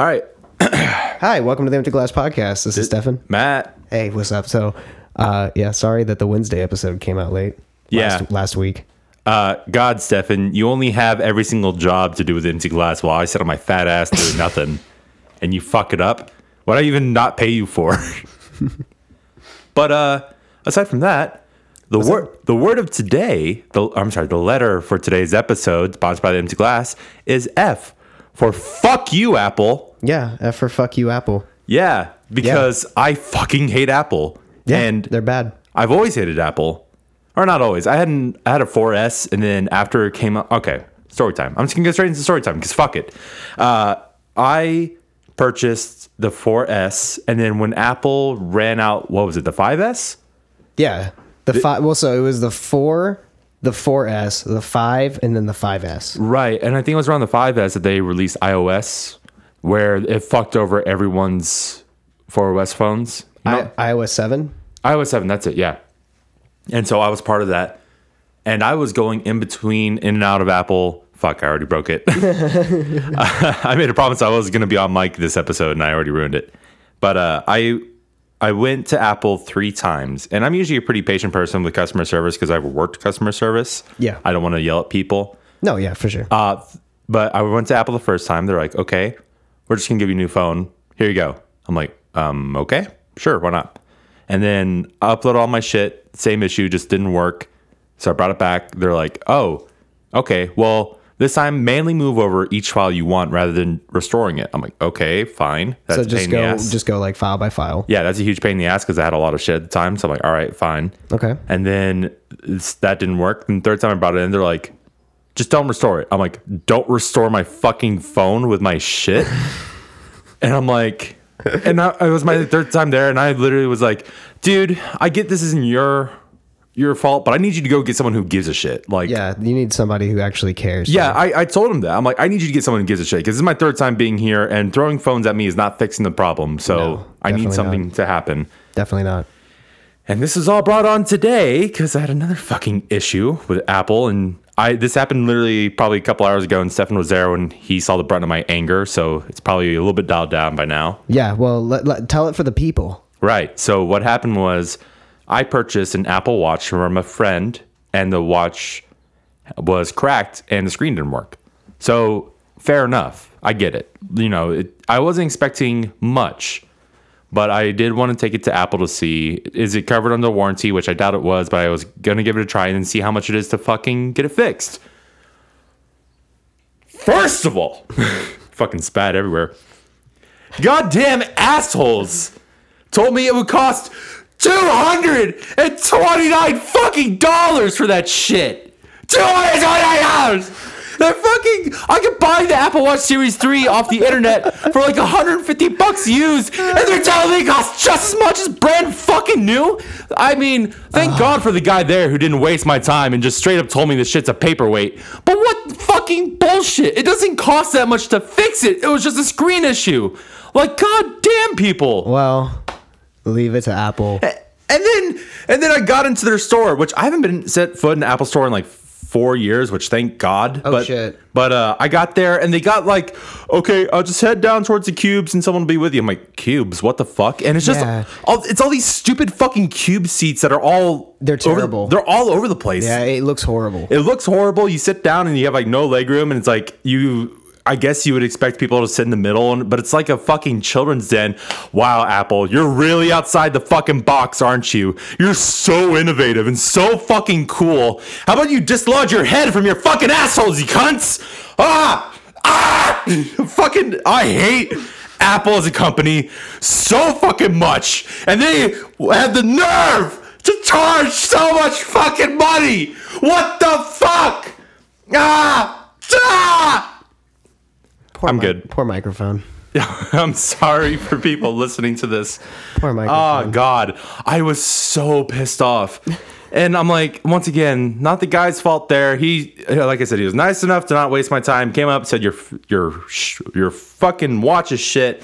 All right. Hi, welcome to the Empty Glass Podcast. This is Stefan. Matt. Hey, what's up? So, sorry that the Wednesday episode came out late. Last week. God, Stefan, you only have every single job to do with Empty Glass while I sit on my fat ass doing nothing. And you fuck it up. What do I even not pay you for? But aside from that, the word of today, the letter for today's episode, sponsored by the Empty Glass, is F for fuck you, Apple. Yeah, F for fuck you, Apple. Yeah, because I fucking hate Apple. Yeah, and they're bad. I've always hated Apple. Or not always. I had a 4S, and then after it came out... Okay, story time. I'm just going to go straight into story time, because fuck it. I purchased the 4S, and then when Apple ran out... What was it? The 5S? Yeah. So it was the 4, the 4S, the 5, and then the 5S. Right, and I think it was around the 5S that they released iOS, where it fucked over everyone's 4S phones. You know? iOS 7? iOS 7, that's it, yeah. And so I was part of that, and I was going in and out of Apple. Fuck, I already broke it. I made a promise I was going to be on mic this episode, and I already ruined it. But I went to Apple 3 times, and I'm usually a pretty patient person with customer service because I've worked customer service. Yeah. I don't want to yell at people. No, yeah, for sure. But I went to Apple the first time. They're like, okay, we're just going to give you a new phone. Here you go. I'm like, okay, sure, why not? And then I upload all my shit. Same issue, just didn't work. So I brought it back. They're like, oh, okay, well, this time manually move over each file you want rather than restoring it. I'm like, okay, fine. That's a pain in the ass. Just go like file by file. Yeah, that's a huge pain in the ass because I had a lot of shit at the time. So I'm like, all right, fine. Okay. And then that didn't work. And the third time I brought it in, they're like, just don't restore it. I'm like, don't restore my fucking phone with my shit? And I'm like... And it was my third time there, and I literally was like, dude, I get this isn't your fault, but I need you to go get someone who gives a shit. Like, yeah, you need somebody who actually cares. Yeah, I told him that. I'm like, I need you to get someone who gives a shit, because this is my third time being here, and throwing phones at me is not fixing the problem, so no, I need something to happen. Definitely not. And this is all brought on today, because I had another fucking issue with Apple, and this happened literally probably a couple hours ago, and Stefan was there when he saw the brunt of my anger, so it's probably a little bit dialed down by now. Yeah, well, tell it for the people. Right, so what happened was I purchased an Apple Watch from a friend, and the watch was cracked, and the screen didn't work. So, fair enough. I get it. You know, I wasn't expecting much, but I did want to take it to Apple to see, is it covered under warranty, which I doubt it was, but I was going to give it a try and see how much it is to fucking get it fixed. First of all, fucking spat everywhere. Goddamn assholes told me it would cost $229 fucking dollars for that shit. $229! They're fucking... I could buy the Apple Watch Series 3 off the internet for like $150 used, and they're telling me it costs just as much as brand fucking new? I mean, thank God for the guy there who didn't waste my time and just straight up told me this shit's a paperweight. But what fucking bullshit? It doesn't cost that much to fix it. It was just a screen issue. Like, goddamn people. Well, leave it to Apple. And then I got into their store, which I haven't been set foot in the Apple store in like 4 years, which thank God. Oh, shit. But I got there, and they got like, okay, I'll just head down towards the cubes, and someone will be with you. I'm like, cubes? What the fuck? And it's just, it's all these stupid fucking cube seats that are all... They're terrible. They're all over the place. Yeah, it looks horrible. It looks horrible. You sit down, and you have like no leg room, and it's like, I guess you would expect people to sit in the middle, but it's like a fucking children's den. Wow, Apple, you're really outside the fucking box, aren't you? You're so innovative and so fucking cool. How about you dislodge your head from your fucking assholes, you cunts? Fucking, I hate Apple as a company so fucking much, and they have the nerve to charge so much fucking money. What the fuck? I'm good. Poor microphone. I'm sorry for people listening to this. Poor microphone. Oh, God. I was so pissed off. And I'm like, once again, not the guy's fault there. He, like I said, he was nice enough to not waste my time. Came up, said, your fucking watch is shit.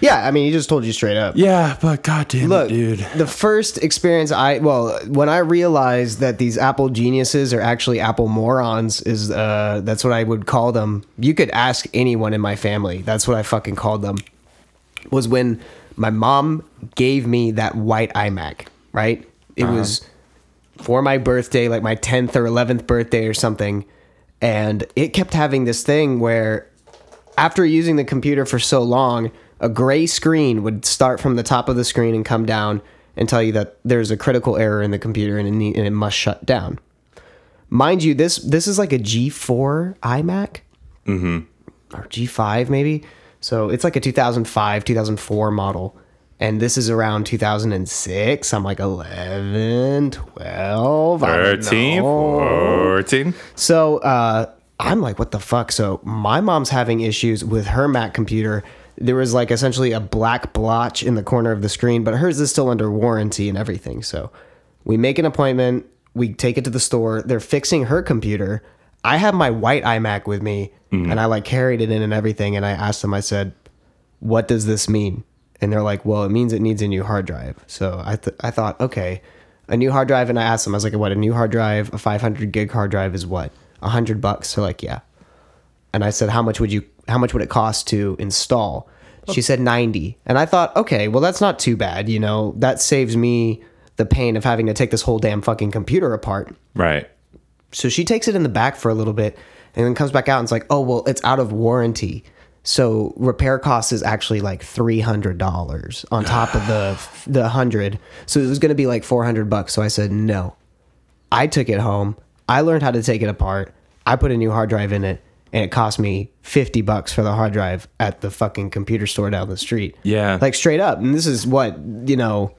Yeah, I mean, he just told you straight up. Yeah, but goddamn, dude. The first experience when I realized that these Apple geniuses are actually Apple morons is, that's what I would call them. You could ask anyone in my family. That's what I fucking called them. Was when my mom gave me that white iMac, right? It was for my birthday, like my 10th or 11th birthday or something. And it kept having this thing where after using the computer for so long, a gray screen would start from the top of the screen and come down and tell you that there's a critical error in the computer and it must shut down. Mind you, this is like a G4 iMac, or G5 maybe. So it's like a 2005, 2004 model. And this is around 2006. I'm like 11, 12, 13, 14. So I'm like, what the fuck? So my mom's having issues with her Mac computer. There was like essentially a black blotch in the corner of the screen, but hers is still under warranty and everything. So we make an appointment. We take it to the store. They're fixing her computer. I have my white iMac with me, and I like carried it in and everything. And I asked them, I said, what does this mean? And they're like, well, it means it needs a new hard drive. So I thought, okay, a new hard drive. And I asked them, I was like, what, a new hard drive, a 500 gig hard drive is what? $100. They're like, yeah. And I said, how much would it cost to install? She said 90. And I thought, okay, well, that's not too bad. You know, that saves me the pain of having to take this whole damn fucking computer apart. Right. So she takes it in the back for a little bit and then comes back out and is like, oh, well, it's out of warranty. So repair cost is actually like $300 on top of the 100. So it was going to be like $400. So I said, no, I took it home. I learned how to take it apart. I put a new hard drive in it. And it cost me $50 for the hard drive at the fucking computer store down the street. Yeah. Like straight up. And this is what, you know,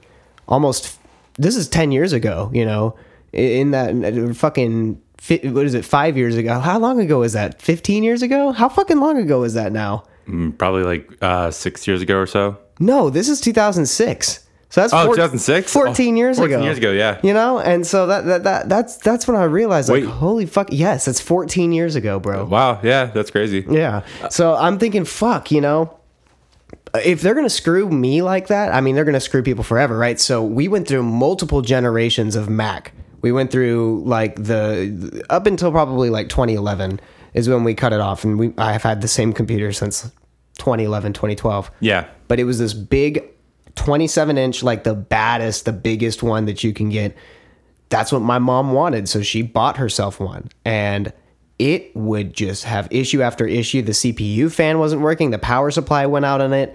this is 10 years ago, you know, in that fucking, 5 years ago? How long ago was that? 15 years ago? How fucking long ago is that now? Probably like 6 years ago or so. No, this is 2006. So that's 2006? 14 years ago. 14 years ago, yeah. You know, and so that's when I realized, like, holy fuck, yes, that's 14 years ago, bro. Wow, yeah, that's crazy. Yeah. So I'm thinking, fuck, you know, if they're going to screw me like that, I mean, they're going to screw people forever, right? So we went through multiple generations of Mac. We went through, like, up until probably, like, 2011 is when we cut it off, and I've had the same computer since 2011, 2012. Yeah. But it was this big 27-inch, like the baddest, the biggest one that you can get. That's what my mom wanted, so she bought herself one. And it would just have issue after issue. The CPU fan wasn't working. The power supply went out on it.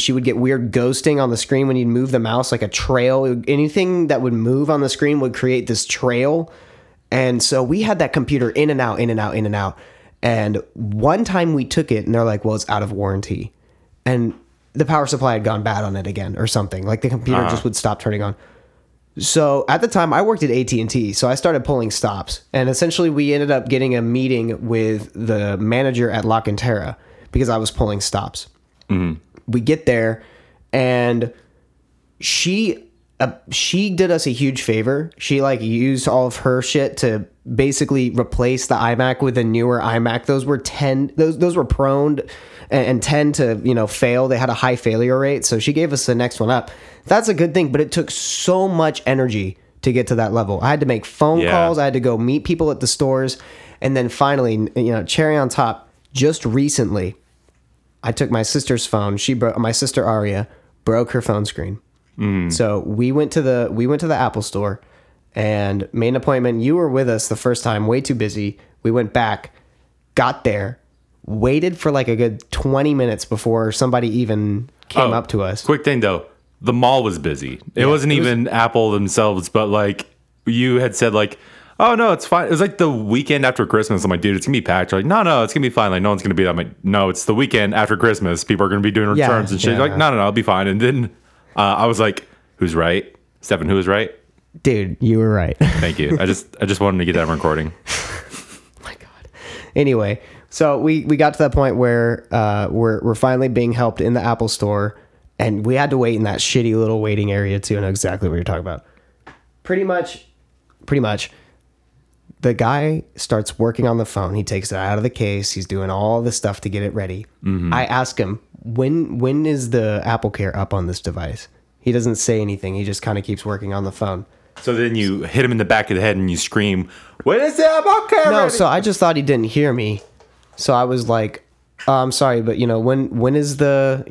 She would get weird ghosting on the screen when you'd move the mouse, like a trail. Anything that would move on the screen would create this trail. And so we had that computer in and out, in and out, in and out. And one time we took it, and they're like, well, it's out of warranty. And the power supply had gone bad on it again or something. Like the computer just would stop turning on. So at the time I worked at AT&T, so I started pulling stops, and essentially we ended up getting a meeting with the manager at Lock and Terra because I was pulling stops. Mm-hmm. We get there and she did us a huge favor. She like used all of her shit to basically replace the iMac with a newer iMac. Those were prone and tend to, you know, fail. They had a high failure rate. So she gave us the next one up. That's a good thing, but it took so much energy to get to that level. I had to make phone calls. I had to go meet people at the stores. And then finally, you know, cherry on top, just recently, I took my sister's phone. My sister Aria broke her phone screen. Mm. So we went to the Apple store and made an appointment. You were with us the first time, way too busy. We went back, got there, waited for like a good 20 minutes before somebody even came up to us. Quick thing though, the mall was busy. It wasn't even Apple themselves, but like you had said like, oh no, it's fine. It was like the weekend after Christmas. I'm like, dude, it's gonna be packed. You're like, no, it's gonna be fine. Like, no one's gonna be that. I'm like, no, it's the weekend after Christmas. People are gonna be doing returns and shit. You're like, no, it'll be fine. And then I was like, who's right? Stefan, who was right? Dude, you were right. Thank you. I just wanted to get that recording. My God. Anyway, so we got to that point where we're finally being helped in the Apple store, and we had to wait in that shitty little waiting area too. I know exactly what you're talking about. Pretty much. The guy starts working on the phone. He takes it out of the case. He's doing all the stuff to get it ready. Mm-hmm. I ask him, when is the AppleCare up on this device? He doesn't say anything. He just kind of keeps working on the phone. So then you hit him in the back of the head and you scream, "When is the AppleCare?" No, ready? So I just thought he didn't hear me. So I was like, I'm sorry, but when is the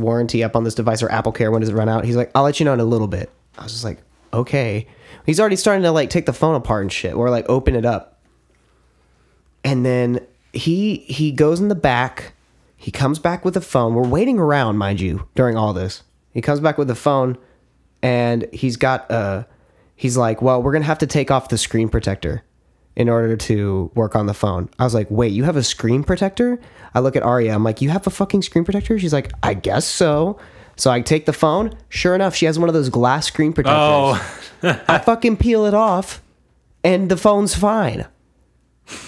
warranty up on this device, or AppleCare? When does it run out? He's like, I'll let you know in a little bit. I was just like, okay. He's already starting to like take the phone apart and shit, or like open it up. And then he goes in the back. He comes back with the phone. We're waiting around, mind you, during all this. He comes back with the phone, and he's like, well, we're gonna have to take off the screen protector in order to work on the phone. I was like, wait, you have a screen protector? I look at Aria. I'm like, you have a fucking screen protector? She's like, I guess so. So I take the phone. Sure enough, she has one of those glass screen protectors. Oh. I fucking peel it off, and the phone's fine.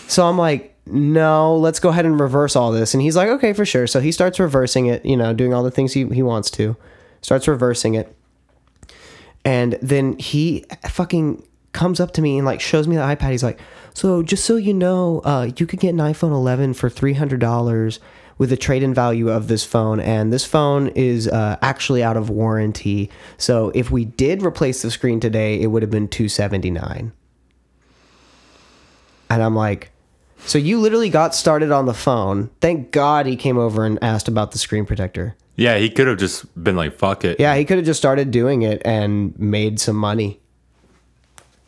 So I'm like, no, let's go ahead and reverse all this. And he's like, okay, for sure. So he starts reversing it, doing all the things he wants to. Starts reversing it. And then he fucking comes up to me and like shows me the iPad. He's like, so just so you know, you could get an iPhone 11 for $300 with a trade-in value of this phone, and this phone is actually out of warranty. So if we did replace the screen today, it would have been $279. And I'm like, so you literally got started on the phone. Thank God he came over and asked about the screen protector. Yeah, he could have just been like, fuck it. Yeah, he could have just started doing it and made some money.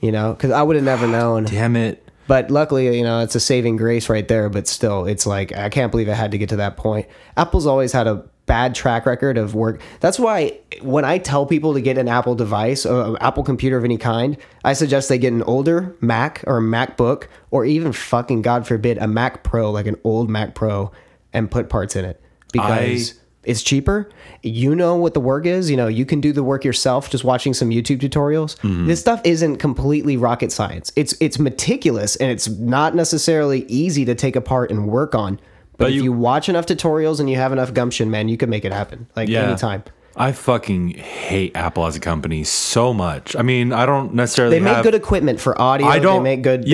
Because I would have never known. Damn it. But luckily, it's a saving grace right there. But still, it's like, I can't believe I had to get to that point. Apple's always had a bad track record of work. That's why when I tell people to get an Apple device, or an Apple computer of any kind, I suggest they get an older Mac or a MacBook, or even fucking, God forbid, a Mac Pro, like an old Mac Pro, and put parts in it. Because it's cheaper. You know what the work is. You can do the work yourself just watching some YouTube tutorials. Mm-hmm. This stuff isn't completely rocket science. It's meticulous, and it's not necessarily easy to take apart and work on. But if you watch enough tutorials and you have enough gumption, man, you can make it happen. Like, anytime. I fucking hate Apple as a company so much. I mean, I don't necessarily have... They make good equipment for audio. They make good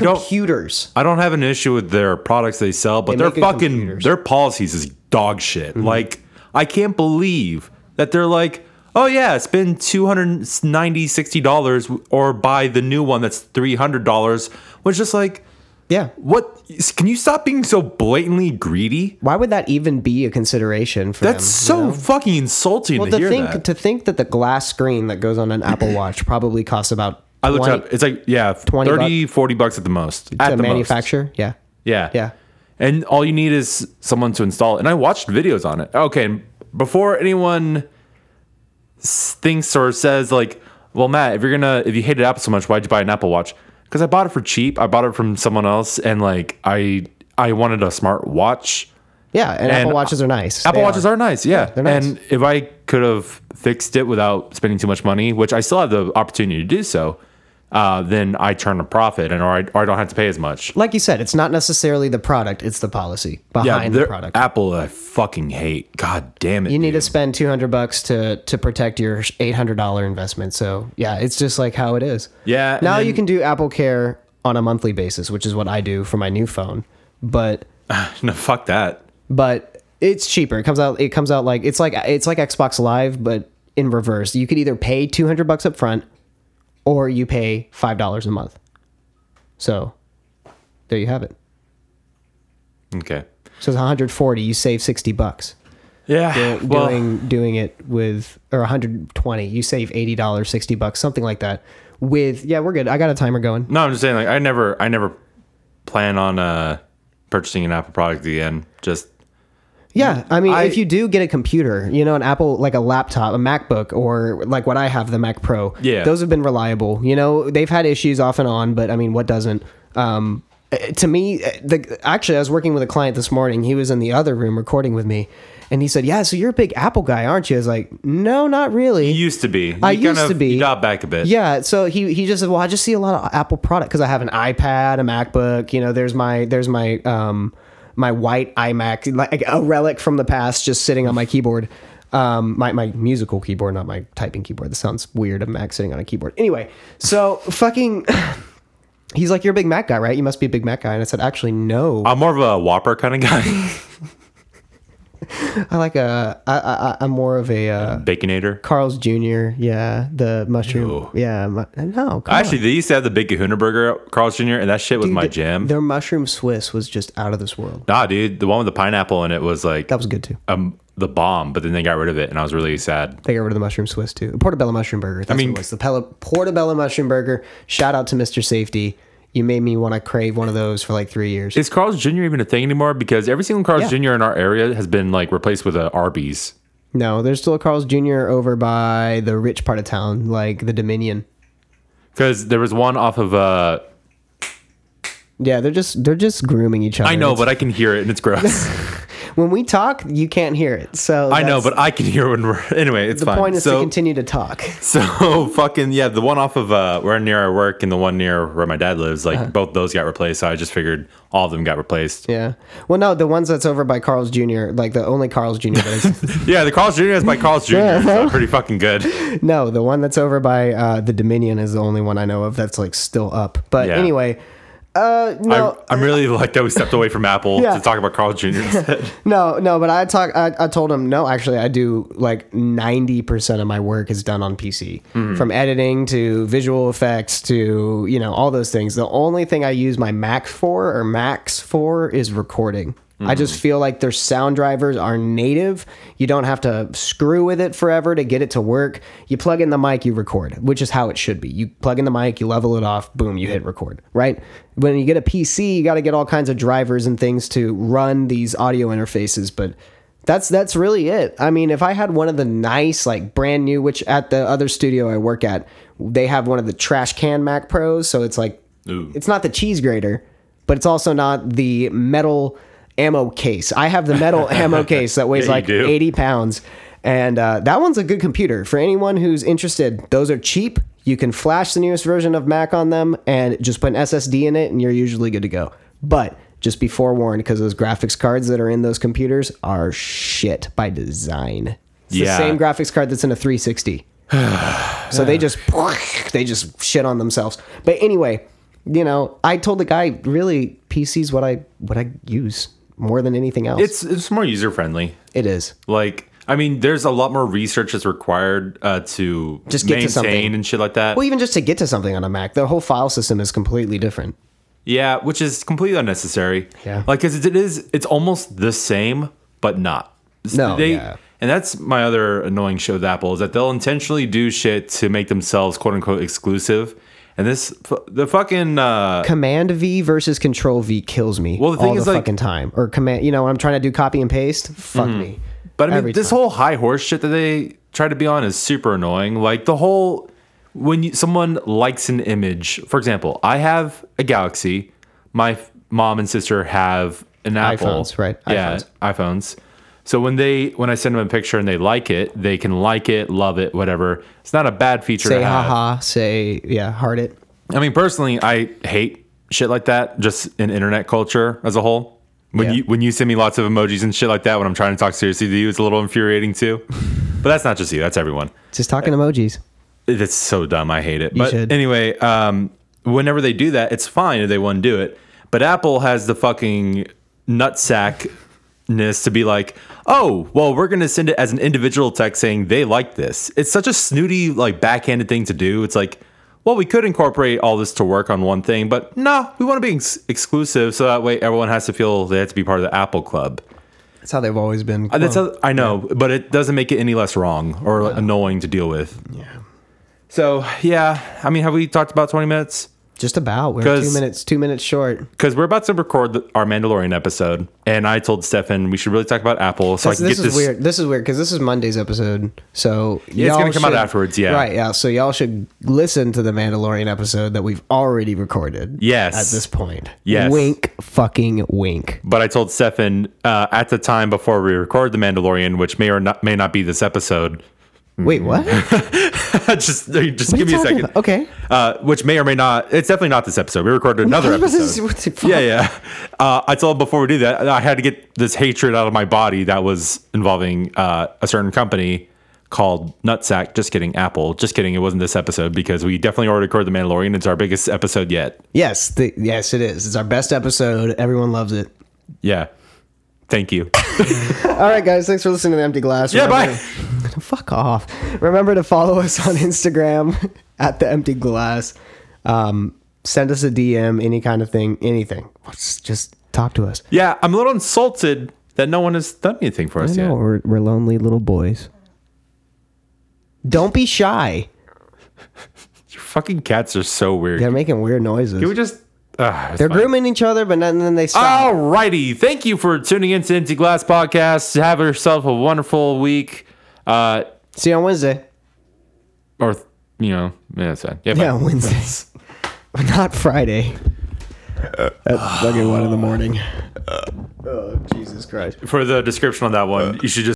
computers. I don't have an issue with their products they sell, but their fucking... computers. Their policies is dog shit. Mm-hmm. Like, I can't believe that they're like, oh yeah, spend $60 or buy the new one that's $300. Was just like... Yeah. What? Can you stop being so blatantly greedy? Why would that even be a consideration for them? That's so fucking insulting to hear that. Well, to think that the glass screen that goes on an Apple Watch probably costs about... I looked it up. It's like, yeah, 30, $40 at the most. At the manufacturer? Yeah. Yeah. Yeah. And all you need is someone to install it. And I watched videos on it. Okay, before anyone thinks or says like, well, Matt, if you hated Apple so much, why'd you buy an Apple Watch? Because I bought it for cheap. I bought it from someone else, and like I wanted a smart watch. Yeah, and Apple Watches are nice. Yeah, they're nice. And if I could have fixed it without spending too much money, which I still have the opportunity to do so, then I turn a profit, or I don't have to pay as much. Like you said, it's not necessarily the product; it's the policy behind the product. Apple, I fucking hate. God damn it! You need to spend $200 to protect your $800 investment. So yeah, it's just like how it is. Yeah. Now you can do AppleCare on a monthly basis, which is what I do for my new phone. But no, fuck that. But it's cheaper. It comes out like it's like Xbox Live, but in reverse. You could either pay $200 up front, or you pay $5 a month. So there you have it. Okay. So it's 140, you save $60. Yeah. Doing it with, or 120, you save $80, $60, something like that. With, yeah, we're good. I got a timer going. No, I'm just saying, like, I never plan on purchasing an Apple product again. Just, yeah, I mean, if you do get a computer, an Apple, like a laptop, a MacBook, or like what I have, the Mac Pro, yeah, those have been reliable. They've had issues off and on, but I mean, what doesn't? To me, actually, I was working with a client this morning. He was in the other room recording with me, and he said, yeah, so you're a big Apple guy, aren't you? I was like, no, not really. You used to be. I used to be. You got back a bit. Yeah, so he just said, well, I just see a lot of Apple product because I have an iPad, a MacBook, there's my white iMac, like a relic from the past, just sitting on my keyboard, my musical keyboard, not my typing keyboard. That sounds weird, a Mac sitting on a keyboard. Anyway, so fucking, he's like, you're a big Mac guy, right? You must be a big Mac guy. And I said, actually, no. I'm more of a Whopper kind of guy. I like a. I'm more of a baconator. Carl's Jr. Yeah, the mushroom. Ooh. Yeah, no. Actually, they used to have the Big Kahuna Burger, Carl's Jr., and that shit was my jam. Their mushroom Swiss was just out of this world. Nah, dude, the one with the pineapple in it was like that was good too. The bomb, but then they got rid of it, and I was really sad. They got rid of the mushroom Swiss too. Portobello mushroom burger. That's what it was. The portobello mushroom burger. Shout out to Mr. Safety. You made me want to crave one of those for like 3 years. Is Carl's Jr. even a thing anymore? Because every single Carl's Jr. in our area has been like replaced with an Arby's. No, there's still a Carl's Jr. over by the rich part of town, like the Dominion. Because there was one off of. Yeah, they're just grooming each other. I know, but I can hear it, and it's gross. When we talk, you can't hear it. So I know, but I can hear when we're anyway. It's fine. The point is to continue to talk. So fucking yeah, the one off of where near our work and the one near where my dad lives, like both those got replaced. So I just figured all of them got replaced. Yeah. Well, no, the ones that's over by Carl's Jr., like the only Carl's Jr. Yeah, the Carl's Jr. is by Carl's Jr. Yeah. So pretty fucking good. No, the one that's over by the Dominion is the only one I know of that's like still up. But anyway. No, I'm really like that we stepped away from Apple to talk about Carl's Jr. instead. No, but I told him no. Actually, I do like 90% of my work is done on PC, from editing to visual effects to all those things. The only thing I use my Macs for is recording. I just feel like their sound drivers are native. You don't have to screw with it forever to get it to work. You plug in the mic, you record, which is how it should be. You plug in the mic, you level it off, boom, you hit record, right? When you get a PC, you got to get all kinds of drivers and things to run these audio interfaces, but that's really it. I mean, if I had one of the nice, like brand new, which at the other studio I work at, they have one of the trash can Mac Pros, so it's like, It's not the cheese grater, but it's also not the metal ammo case. I have the metal ammo case that weighs 80 pounds. And that one's a good computer. For anyone who's interested, those are cheap. You can flash the newest version of Mac on them and just put an SSD in it and you're usually good to go. But just be forewarned because those graphics cards that are in those computers are shit by design. It's the same graphics card that's in a 360. So they just shit on themselves. But anyway, I told the guy, really, PC's what I use more than anything else. It's more user friendly. It is. Like, I mean, there's a lot more research that's required to just maintain to something and shit like that. Well, even just to get to something on a Mac, the whole file system is completely different. Yeah, which is completely unnecessary. Yeah, like because it's almost the same, but not. And that's my other annoying show with Apple is that they'll intentionally do shit to make themselves quote unquote exclusive. And the fucking Command V versus Control V kills me. Well, the thing all is the fucking time or command. I'm trying to do copy and paste. Fuck me. But I mean, this whole high horse shit that they try to be on is super annoying. Like the whole when someone likes an image, for example, I have a Galaxy. My mom and sister have an Apple. iPhones, right? Yeah, iPhones. So when I send them a picture and they like it, they can like it, love it, whatever. It's not a bad feature to have. Say haha, heart it. I mean, personally, I hate shit like that just in internet culture as a whole. When you send me lots of emojis and shit like that when I'm trying to talk seriously to you, it's a little infuriating too. But that's not just you, that's everyone. Just talking emojis. It's so dumb, I hate it. Anyway, whenever they do that, it's fine if they wouldn't do it. But Apple has the fucking nutsack to be like, oh, well, we're going to send it as an individual text saying they like this. It's such a snooty, like backhanded thing to do. It's like, well, we could incorporate all this to work on one thing, but no, we want to be exclusive. So that way everyone has to feel they have to be part of the Apple club. That's how they've always been. I know, but it doesn't make it any less wrong or annoying to deal with. Yeah. So, I mean, have we talked about 20 minutes? Just about. We're two minutes short. Because we're about to record our Mandalorian episode, and I told Stefan we should really talk about Apple. So Weird. This is weird because this is Monday's episode. So it's going to come out afterwards. Yeah, right. Yeah. So y'all should listen to the Mandalorian episode that we've already recorded. Yes. At this point. Yes. Wink, fucking wink. But I told Stefan at the time before we record the Mandalorian, which may not be this episode. Wait, what? just give me a second. About? Okay. Which may or may not. It's definitely not this episode. We recorded another episode. Yeah. I told before we do that, I had to get this hatred out of my body that was involving a certain company called Nutsack. Just kidding, Apple. Just kidding. It wasn't this episode because we definitely already recorded The Mandalorian. It's our biggest episode yet. Yes. Yes, it is. It's our best episode. Everyone loves it. Yeah. Thank you. All right, guys. Thanks for listening to Empty Glass. Yeah, bye. Fuck off. Remember to follow us on Instagram at The Empty Glass. Send us a DM, any kind of thing, anything. Just talk to us. Yeah, I'm a little insulted that no one has done anything for us yet. We're lonely little boys. Don't be shy. Your fucking cats are so weird. They're making weird noises. Can we just... They're fine. Grooming each other, but then they stop. Alrighty. Thank you for tuning in to Empty Glass Podcast. Have yourself a wonderful week. See you on Wednesday. Or, that's fine. Yeah, Wednesdays. Not Friday. At fucking 1 in the morning. Oh, Jesus Christ. For the description on that one, you should just...